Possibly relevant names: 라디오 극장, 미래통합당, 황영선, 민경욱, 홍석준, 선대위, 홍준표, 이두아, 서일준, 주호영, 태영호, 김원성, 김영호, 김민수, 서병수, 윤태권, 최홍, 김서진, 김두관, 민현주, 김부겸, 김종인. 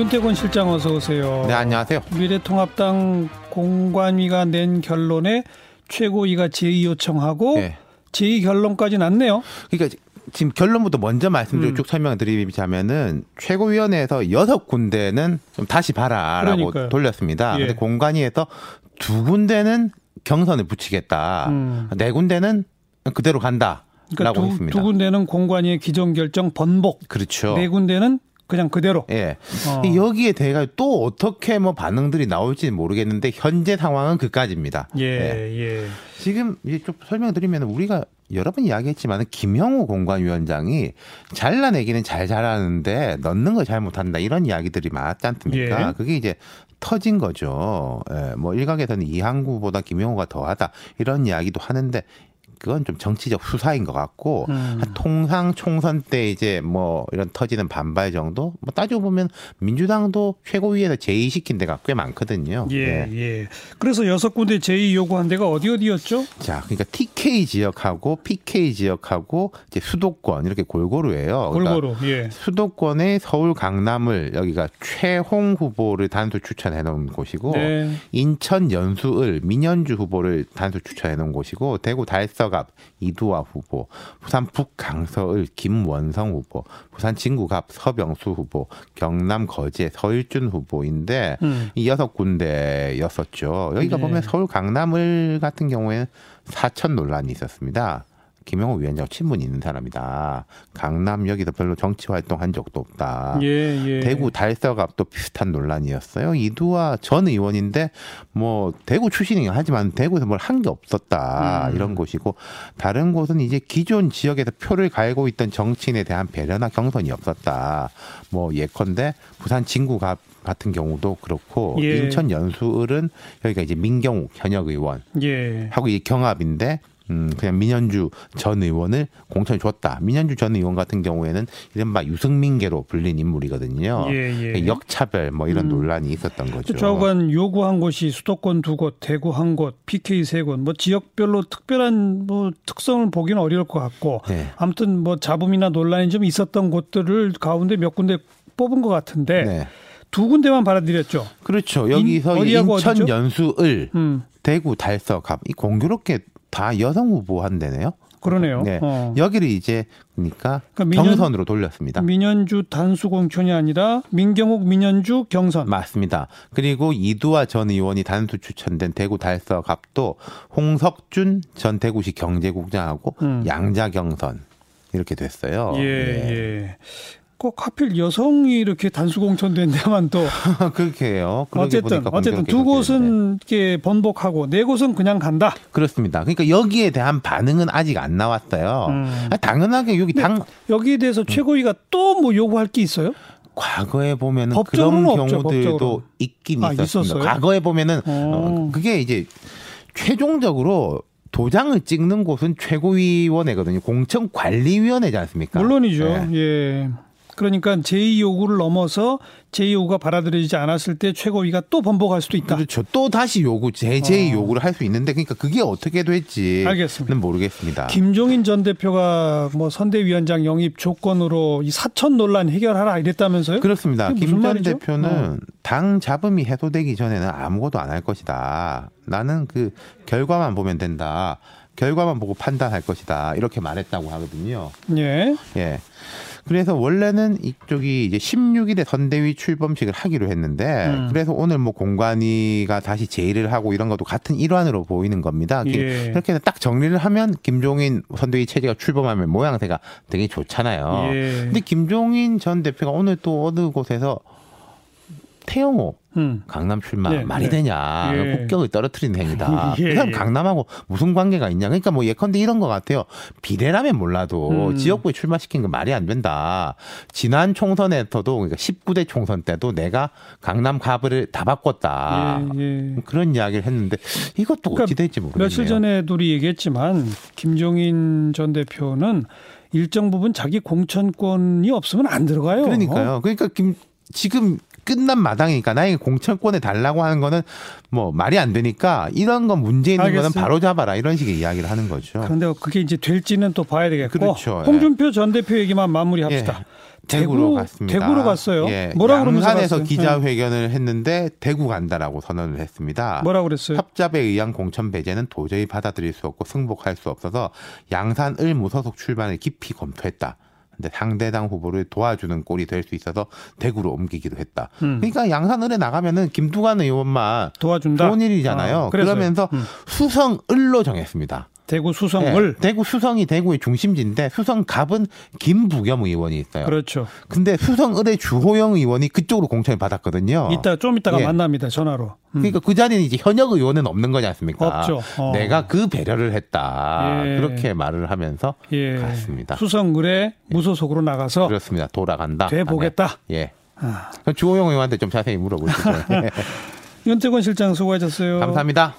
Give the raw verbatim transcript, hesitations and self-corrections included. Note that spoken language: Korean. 윤태권 실장 어서 오세요. 네, 안녕하세요. 미래통합당 공관위가 낸 결론에 최고위가 제의 요청하고 네. 제의 결론까지 났네요. 그러니까 지금 결론부터 먼저 말씀드리고 음. 쭉 설명드리자면은 최고위원회에서 여섯 군데는 좀 다시 봐라라고 그러니까요. 돌렸습니다. 그런데 예. 공관위에서 두 군데는 경선을 붙이겠다. 음. 네 군데는 그대로 간다라고 그러니까 했습니다. 두 군데는 공관위의 기정결정 번복. 그렇죠. 네 군데는 그냥 그대로. 예. 어. 여기에 대해 또 어떻게 뭐 반응들이 나올지 모르겠는데 현재 상황은 그까지입니다. 예, 예. 예. 지금 이제 좀 설명드리면 우리가 여러 번 이야기했지만 김영호 공관위원장이 잘라내기는 잘 잘하는데 넣는 걸 잘 못한다 이런 이야기들이 많지 않습니까? 예. 그게 이제 터진 거죠. 예. 뭐 일각에서는 이항구보다 김영호가 더하다 이런 이야기도 하는데. 그건 좀 정치적 수사인 것 같고 음. 통상 총선 때 이제 뭐 이런 터지는 반발 정도 뭐 따지고 보면 민주당도 최고위에서 제의시킨 데가 꽤 많거든요. 예, 네. 예. 그래서 여섯 군데 제의 요구한 데가 어디 어디였죠? 자, 그러니까 티케이 지역하고 피케이 지역하고 이제 수도권 이렇게 골고루예요. 골고루. 그러니까 예. 수도권의 서울 강남을 여기가 최홍 후보를 단수 추천해 놓은 곳이고 네. 인천 연수을 민현주 후보를 단수 추천해 놓은 곳이고 대구 달서 이두아 후보, 부산 북강서을 김원성 후보, 부산 진구갑 서병수 후보, 경남 거제 서일준 후보인데 음. 이 여섯 군데였었죠. 여기가 네. 보면 서울 강남을 같은 경우에는 사천 논란이 있었습니다. 김영호 위원장 친분이 있는 사람이다. 강남역에서 별로 정치활동한 적도 없다. 예, 예. 대구 달서갑도 비슷한 논란이었어요. 이두아 전 의원인데 뭐 대구 출신이긴 하지만 대구에서 뭘 한 게 없었다. 음. 이런 곳이고 다른 곳은 이제 기존 지역에서 표를 갈고 있던 정치인에 대한 배려나 경선이 없었다. 뭐 예컨대 부산 진구갑 같은 경우도 그렇고 예. 인천 연수을은 여기가 이제 민경욱 현역 의원 예. 하고 이 경합인데 음, 그냥 민현주 전 의원을 공천에 줬다. 민현주 전 의원 같은 경우에는 이른바 유승민계로 불린 인물이거든요. 예, 예. 역차별 뭐 이런 음. 논란이 있었던 거죠. 좌우간 요구한 곳이 수도권 두 곳, 대구 한 곳, 피케이 세 곳, 뭐 지역별로 특별한 뭐 특성을 보기는 어려울 것 같고, 네. 아무튼 뭐 잡음이나 논란이 좀 있었던 곳들을 가운데 몇 군데 뽑은 것 같은데. 네. 두 군데만 받아들였죠. 그렇죠. 여기서 인, 인천 연수을, 음. 대구 달서갑 이 공교롭게 다 여성 후보 한 대네요. 그러네요. 네. 어. 여기를 이제 그러니까, 그러니까 민현, 경선으로 돌렸습니다. 민현주 단수 공천이 아니라 민경욱 민현주 경선. 맞습니다. 그리고 이두아 전 의원이 단수 추천된 대구 달서갑도 홍석준 전 대구시 경제국장하고 음. 양자 경선 이렇게 됐어요. 예. 네. 예. 꼭 하필 여성이 이렇게 단수 공천된 데만 또 그렇게 해요. 어쨌든 어쨌든 두 곳은 이렇게 번복하고 네 곳은 그냥 간다. 그렇습니다. 그러니까 여기에 대한 반응은 아직 안 나왔어요. 음. 아니, 당연하게 여기 당 여기에 대해서 최고위가 음. 또 뭐 요구할 게 있어요? 과거에 보면은 그런 경우들도 법적으로. 있긴 아, 있었습니다. 있었어요? 과거에 보면은 어, 그게 이제 최종적으로. 도장을 찍는 곳은 최고위원회거든요. 공천관리위원회지 않습니까? 물론이죠. 네. 예. 그러니까 제의 요구를 넘어서 제의 요구가 받아들여지지 않았을 때 최고위가 또 번복할 수도 있다. 그렇죠. 또 다시 요구, 재제의 어. 요구를 할 수 있는데 그러니까 그게 어떻게 될지는 알겠습니다. 모르겠습니다. 김종인 전 대표가 뭐 선대위원장 영입 조건으로 이 사천 논란 해결하라 이랬다면서요? 그렇습니다. 김 전 대표는 어. 당 잡음이 해소되기 전에는 아무것도 안 할 것이다. 나는 그 결과만 보면 된다. 결과만 보고 판단할 것이다. 이렇게 말했다고 하거든요. 예. 예. 그래서 원래는 이쪽이 이제 십육 일에 선대위 출범식을 하기로 했는데 음. 그래서 오늘 뭐 공관위가 다시 제의를 하고 이런 것도 같은 일환으로 보이는 겁니다. 예. 이렇게 해서 딱 정리를 하면 김종인 선대위 체제가 출범하면 모양새가 되게 좋잖아요. 예. 근데 김종인 전 대표가 오늘 또 어느 곳에서 태영호 음. 강남 출마 예, 말이 예. 되냐 예. 국격을 떨어뜨리는 행위다. 예, 그 사람 강남하고 무슨 관계가 있냐. 그러니까 뭐 예컨대 이런 것 같아요. 비례라면 몰라도 음. 지역구에 출마시킨 건 말이 안 된다. 지난 총선에서도 그러니까 십구 대 총선 때도 내가 강남 갑을 다 바꿨다. 예, 예. 그런 이야기를 했는데 이것도 그러니까 어찌 될지 모르겠네요. 며칠 전에 둘이 얘기했지만 김종인 전 대표는 일정 부분 자기 공천권이 없으면 안 들어가요. 그러니까요. 그러니까 김 지금 끝난 마당이니까 나에게 공천권을 달라고 하는 거는 뭐 말이 안 되니까 이런 건 문제 있는 알겠어요. 거는 바로 잡아라 이런 식의 이야기를 하는 거죠. 그런데 그게 이제 될지는 또 봐야 되겠고. 그렇죠. 홍준표 예. 전 대표 얘기만 마무리합시다. 예. 대구로 대구, 갔습니다. 대구로 갔어요. 예, 뭐라고 그러면서 양산에서 기자회견을 네. 했는데 대구 간다라고 선언을 했습니다. 뭐라고 그랬어요? 협잡에 의한 공천 배제는 도저히 받아들일 수 없고 승복할 수 없어서 양산을 무소속 출마를 깊이 검토했다. 근데 상대당 후보를 도와주는 꼴이 될 수 있어서 대구로 옮기기도 했다. 음. 그러니까 양산을에 나가면은 김두관 의원만 도와준다. 좋은 일이잖아요. 아, 그러면서 음. 수성을로 정했습니다. 대구 수성을. 네, 대구 수성이 대구의 중심지인데 수성갑은 김부겸 의원이 있어요. 그렇죠. 근데 수성을의 주호영 의원이 그쪽으로 공천을 받았거든요. 이따 좀 이따가 예. 만납니다. 전화로. 음. 그러니까 그 자리는 이제 현역 의원은 없는 거지 않습니까? 없죠. 어. 내가 그 배려를 했다. 예. 그렇게 말을 하면서 예. 갔습니다. 수성을의 무소속으로 나가서. 그렇습니다. 돌아간다. 돼보겠다. 네. 예. 아. 주호영 의원한테 좀 자세히 물어보시죠. 윤태권 실장 수고하셨어요. 감사합니다.